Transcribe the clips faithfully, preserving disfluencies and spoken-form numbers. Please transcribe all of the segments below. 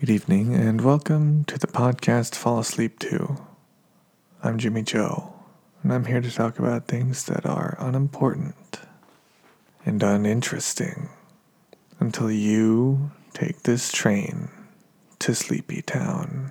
Good evening, and welcome to the podcast Fall Asleep To. I'm Jimmy Joe, and I'm here to talk about things that are unimportant and uninteresting until you take this train to Sleepy Town.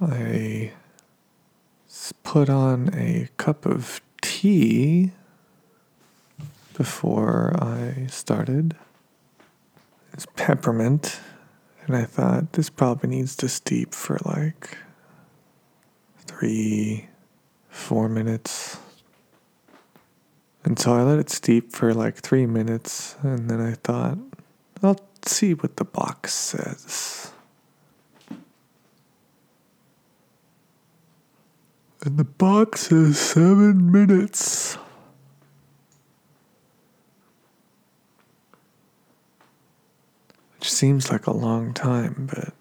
I put on a cup of tea before I started. It's peppermint, and I thought this probably needs to steep for like three, four minutes. And so I let it steep for like three minutes, and then I thought, I'll see what the box says. And the box says seven minutes. Seems like a long time, but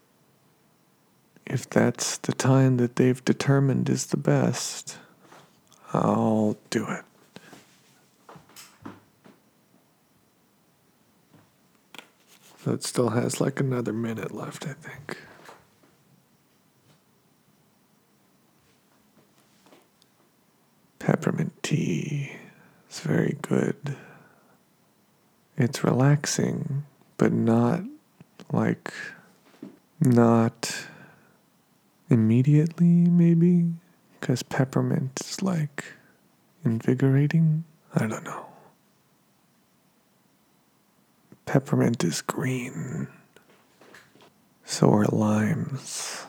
if that's the time that they've determined is the best, I'll do it. So it still has like another minute left, I think. Peppermint tea is very good. It's relaxing, but not Like, not immediately, maybe? Because peppermint is, like, invigorating? I don't know. Peppermint is green. So are limes.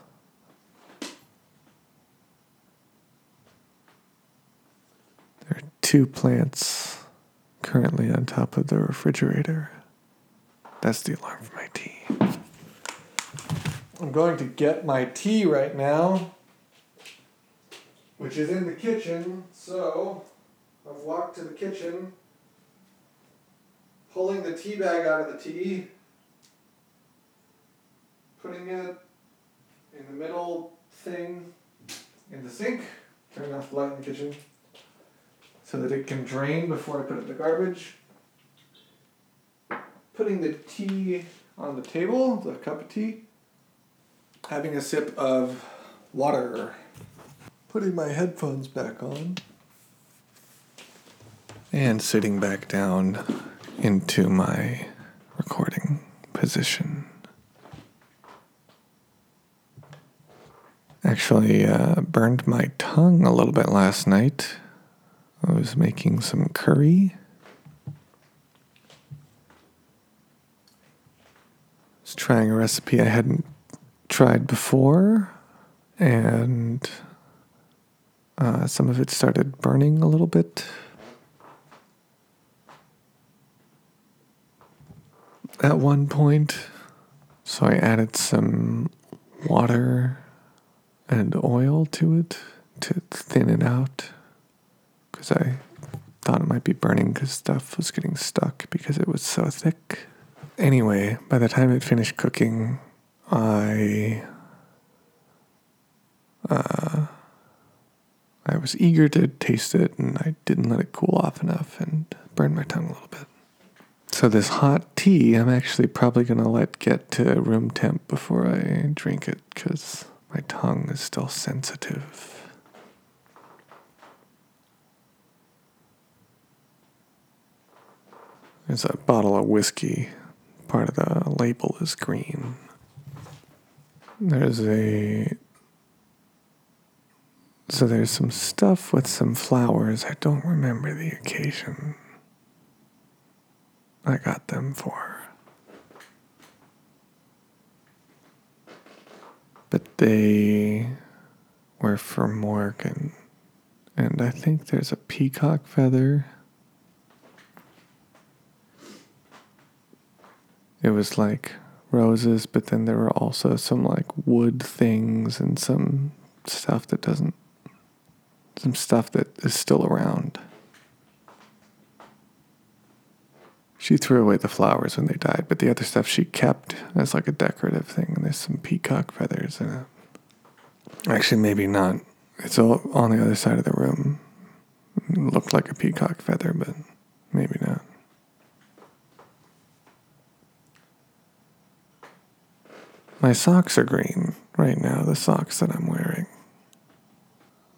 There are two plants currently on top of the refrigerator. That's the alarm for my tea. I'm going to get my tea right now, which is in the kitchen, so I've walked to the kitchen, pulling the tea bag out of the tea, putting it in the middle thing in the sink, turning off the light in the kitchen so that it can drain before I put it in the garbage. Putting the tea on the table, the cup of tea, having a sip of water, putting my headphones back on, and sitting back down into my recording position. Actually, uh, burned my tongue a little bit last night. I was making some curry. Trying a recipe I hadn't tried before, and uh, some of it started burning a little bit. At one point, so I added some water and oil to it to thin it out, because I thought it might be burning because stuff was getting stuck because it was so thick. Anyway, by the time it finished cooking, I uh, I was eager to taste it, and I didn't let it cool off enough and burned my tongue a little bit. So this hot tea, I'm actually probably going to let get to room temp before I drink it, because my tongue is still sensitive. There's a bottle of whiskey. Part of the label is green. There's a... So there's some stuff with some flowers. I don't remember the occasion I got them for. But they were for Morgan. And I think there's a peacock feather. It was like roses, but then there were also some like wood things and some stuff that doesn't, some stuff that is still around. She threw away the flowers when they died, but the other stuff she kept as like a decorative thing. And there's some peacock feathers in it. Actually, maybe not. It's all on the other side of the room. It looked like a peacock feather, but maybe not. My socks are green right now, the socks that I'm wearing.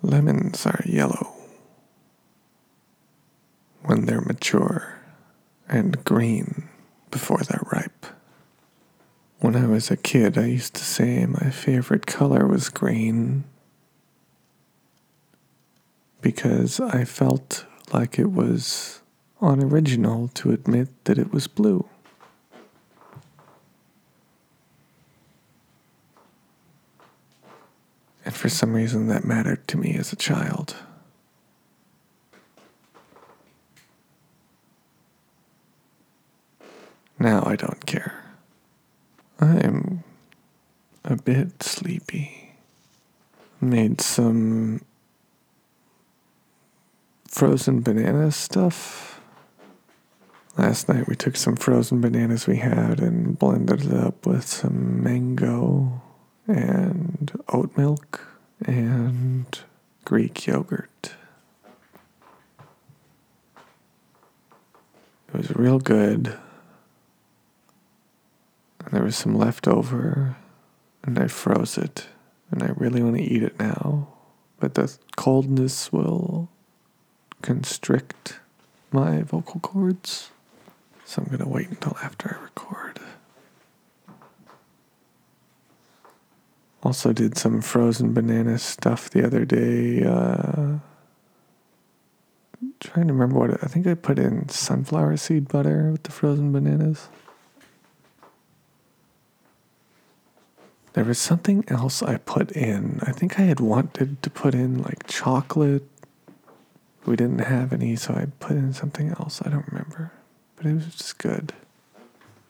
Lemons are yellow when they're mature and green before they're ripe. When I was a kid, I used to say my favorite color was green because I felt like it was unoriginal to admit that it was blue. And for some reason that mattered to me as a child. Now I don't care. I'm a bit sleepy. Made some frozen banana stuff. Last night we took some frozen bananas we had and blended it up with some mango and oat milk and Greek yogurt. It was real good. And there was some left over, and I froze it, and I really want to eat it now, but the coldness will constrict my vocal cords, so I'm going to wait until after I record. Also did some frozen banana stuff the other day. Uh, I'm trying to remember what it, I think I put in sunflower seed butter with the frozen bananas. There was something else I put in. I think I had wanted to put in like chocolate. We didn't have any, so I put in something else. I don't remember, but it was just good.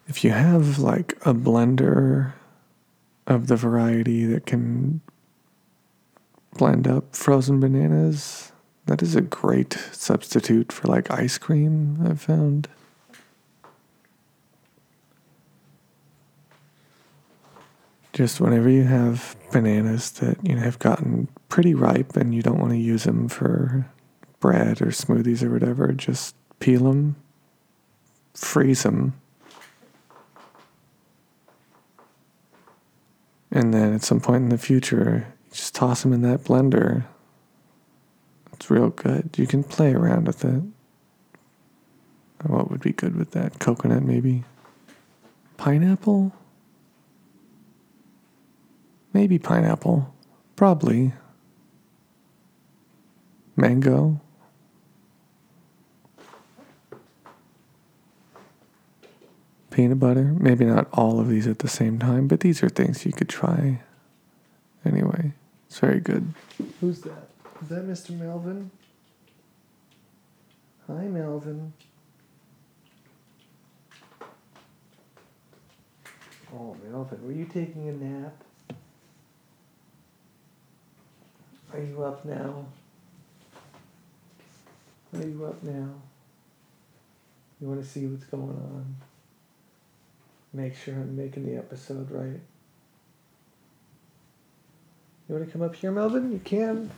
If you have like a blender of the variety that can blend up frozen bananas, that is a great substitute for like ice cream, I've found. Just whenever you have bananas that, you know, have gotten pretty ripe and you don't want to use them for bread or smoothies or whatever, just peel them, freeze them, and then at some point in the future, you just toss them in that blender. It's real good. You can play around with it. What would be good with that? Coconut, maybe? Pineapple? Maybe pineapple, probably mango. Peanut butter, maybe not all of these at the same time, but these are things you could try. Anyway, it's very good. Who's that? Is that Mister Melvin? Hi, Melvin. Oh, Melvin, were you taking a nap? Are you up now? Are you up now? You want to see what's going on? Make sure I'm making the episode right. You want to come up here, Melvin? You can.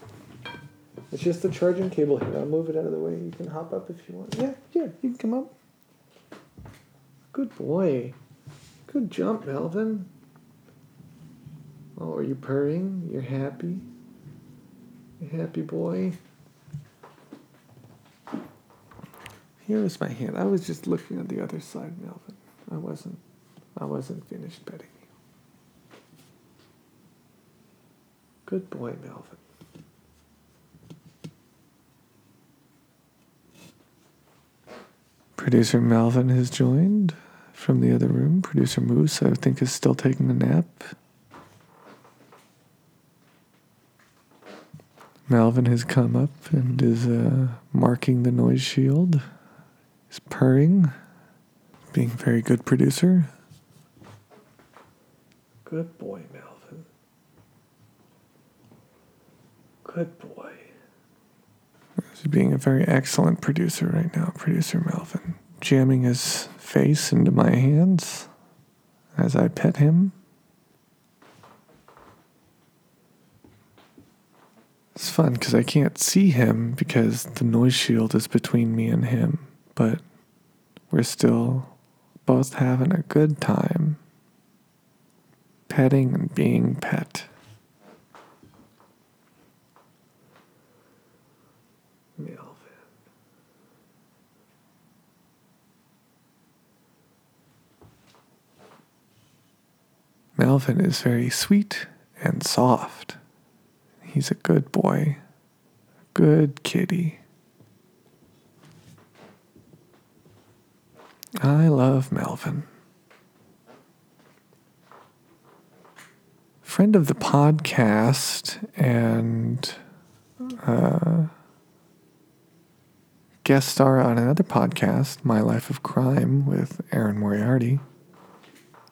It's just the charging cable here. I'll move it out of the way. You can hop up if you want. Yeah, yeah, you can come up. Good boy. Good jump, Melvin. Oh, are you purring? You're happy? Happy boy. Here is my hand. I was just looking at the other side, Melvin. I wasn't I wasn't finished petting you. Good boy, Melvin. Producer Melvin has joined from the other room. Producer Moose, I think, is still taking a nap. Melvin has come up and is uh, marking the noise shield. He's purring, being a very good producer. Good boy, Melvin. Good boy. He's being a very excellent producer right now, Producer Melvin. Jamming his face into my hands as I pet him. It's fun because I can't see him because the noise shield is between me and him, but we're still both having a good time petting and being pet. Melvin. Melvin is very sweet and soft. He's a good boy, a good kitty. I love Melvin. Friend of the podcast and uh, guest star on another podcast, My Life of Crime with Aaron Moriarty.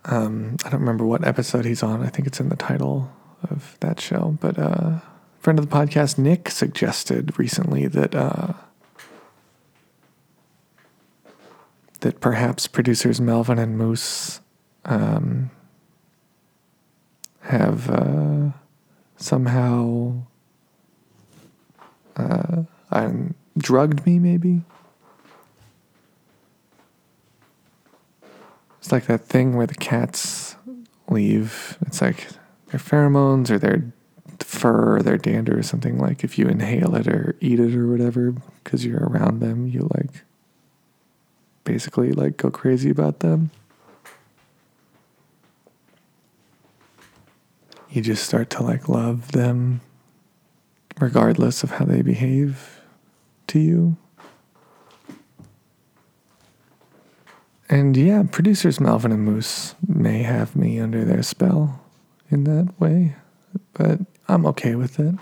Um, I don't remember what episode he's on. I think it's in the title of that show. But uh, friend of the podcast, Nick, suggested recently that... Uh, that perhaps producers Melvin and Moose um, have uh, somehow uh, um, drugged me, maybe? It's like that thing where the cats leave. It's like their pheromones or their fur or their dander or something. Like if you inhale it or eat it or whatever because you're around them, you like... basically like go crazy about them. You just start to like love them regardless of how they behave to you. And yeah, producers Melvin and Moose may have me under their spell in that way, but I'm okay with it.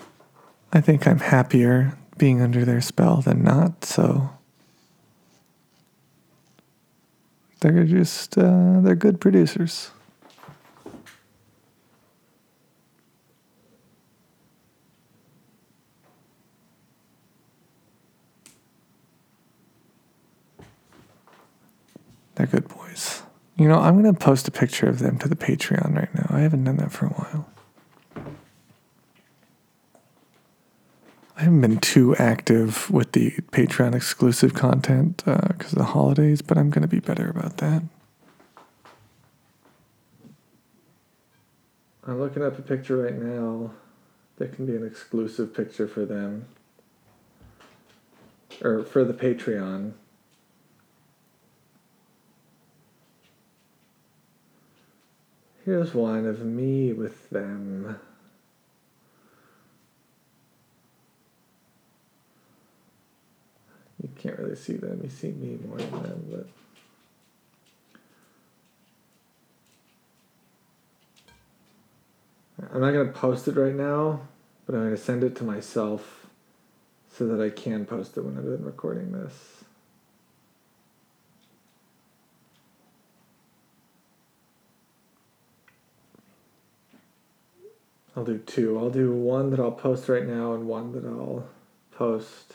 I think I'm happier being under their spell than not, so... They're just, uh, they're good producers. They're good boys. You know, I'm going to post a picture of them to the Patreon right now. I haven't done that for a while. I haven't been too active with the Patreon exclusive content uh, because of the holidays, but I'm going to be better about that. I'm looking up a picture right now. There can be an exclusive picture for them. Or for the Patreon. Here's one of me with them. You can't really see them. You see me more than them, but... I'm not going to post it right now, but I'm going to send it to myself so that I can post it when I've been recording this. I'll do two. I'll do one that I'll post right now and one that I'll post...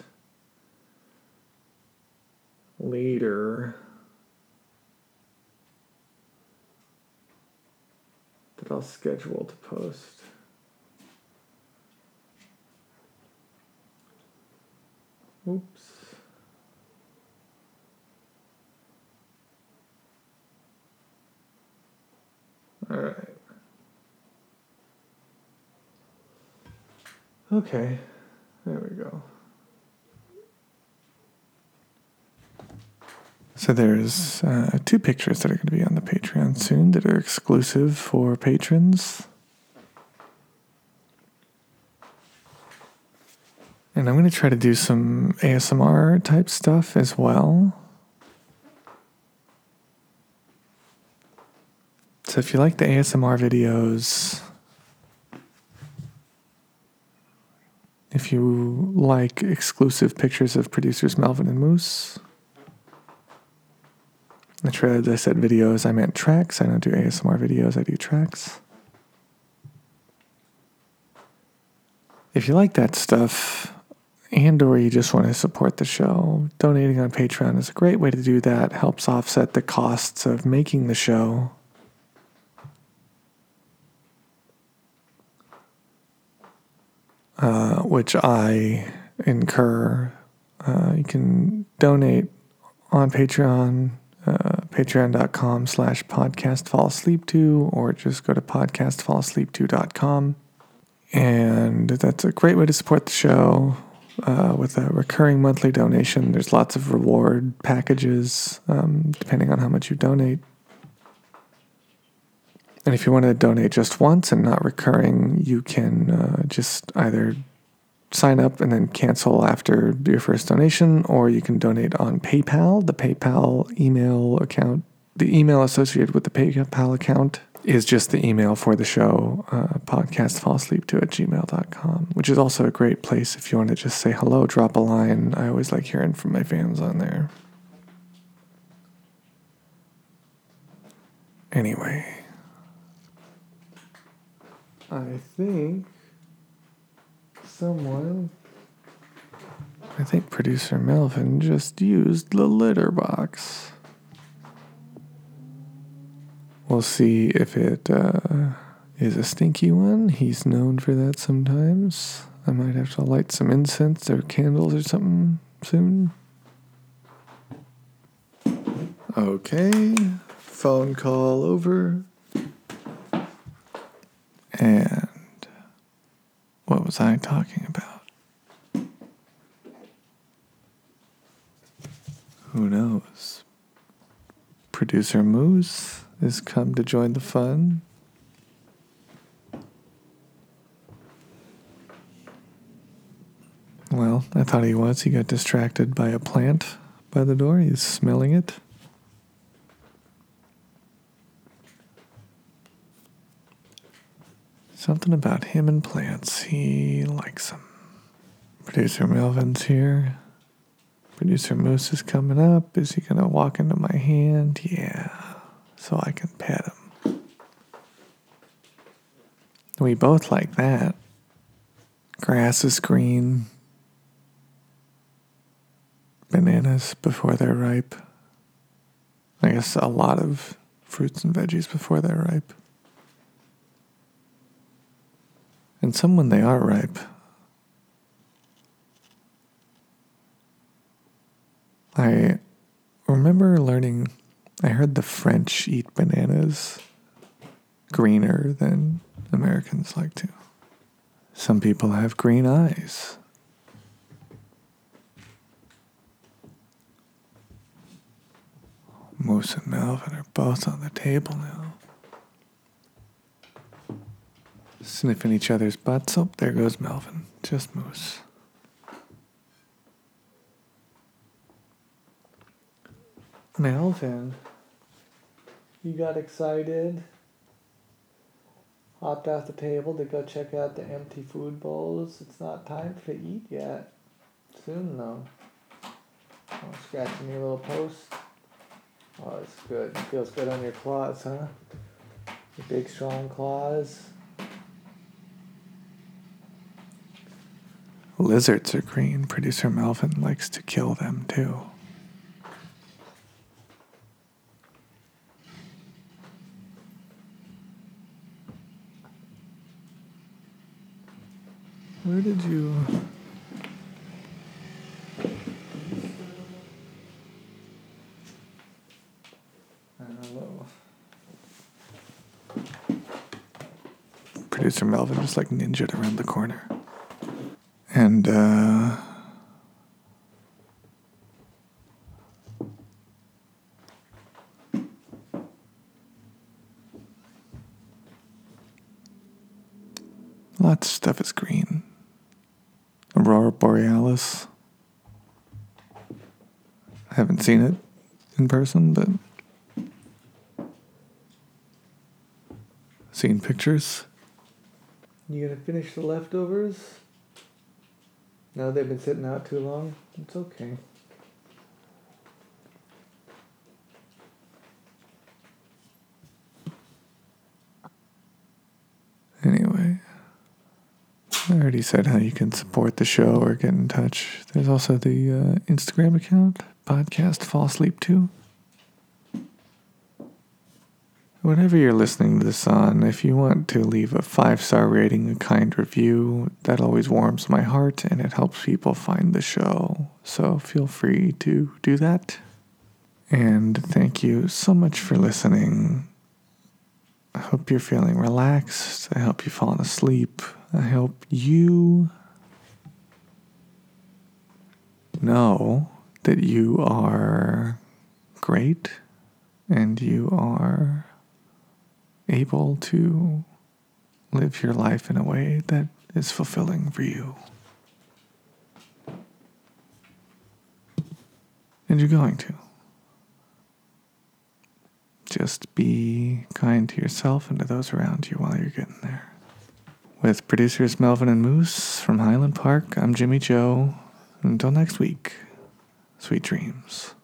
later that I'll schedule to post. Oops. All right. Okay, there we go. So there's uh, two pictures that are going to be on the Patreon soon that are exclusive for patrons. And I'm going to try to do some A S M R type stuff as well. So if you like the A S M R videos, if you like exclusive pictures of producers Melvin and Moose... I tried, I said videos, I meant tracks. I don't do A S M R videos, I do tracks. If you like that stuff, and or you just want to support the show, donating on Patreon is a great way to do that. Helps offset the costs of making the show. Uh, which I incur. Uh, you can donate on Patreon. Uh, patreon.com slash podcastfallasleep2, or just go to podcast fall asleep two dot com. And that's a great way to support the show uh, with a recurring monthly donation. There's lots of reward packages um, depending on how much you donate. And if you want to donate just once and not recurring, you can uh, just either sign up and then cancel after your first donation, or you can donate on PayPal. The PayPal email account, the email associated with the PayPal account is just the email for the show, uh, podcastfallasleep2 at gmail.com, which is also a great place if you want to just say hello, drop a line. I always like hearing from my fans on there. Anyway, I think someone, I think producer Melvin just used the litter box. We'll see if it uh, is a stinky one. He's known for that sometimes. I might have to light some incense or candles or something soon. Okay, phone call over. And what was I talking about? Who knows? Producer Moose has come to join the fun. Well, I thought he was. He got distracted by a plant by the door. He's smelling it. Something about him and plants. He likes them. Producer Melvin's here. Producer Moose is coming up. Is he going to walk into my hand? Yeah. So I can pet him. We both like that. Grass is green. Bananas before they're ripe. I guess a lot of fruits and veggies before they're ripe. And some when they are ripe. I remember learning, I heard the French eat bananas greener than Americans like to. Some people have green eyes. Moose and Melvin are both on the table now. Sniffing each other's butts. Oh, there goes Melvin. Just Moose. Melvin, you got excited, hopped off the table to go check out the empty food bowls. It's not time to eat yet. Soon, though. Oh, scratching your little post. Oh, it's good. Feels good on your claws, huh? Your big, strong claws. Lizards are green. Producer Melvin likes to kill them, too. Where did you... Hello. Producer Melvin just like ninja'd around the corner. And, uh, lots of stuff is green. Aurora Borealis. I haven't seen it in person, but seen pictures. You gonna finish the leftovers? No, they've been sitting out too long. It's okay. Anyway, I already said how you can support the show or get in touch. There's also the uh, Instagram account, Podcast Fall Asleep Too. Whatever you're listening to this on, if you want to leave a five-star rating, a kind review, that always warms my heart and it helps people find the show. So feel free to do that. And thank you so much for listening. I hope you're feeling relaxed. I hope you've fallen asleep. I hope you know that you are great and you are able to live your life in a way that is fulfilling for you. And you're going to. Just be kind to yourself and to those around you while you're getting there. With producers Melvin and Moose from Highland Park, I'm Jimmy Joe. Until next week, sweet dreams.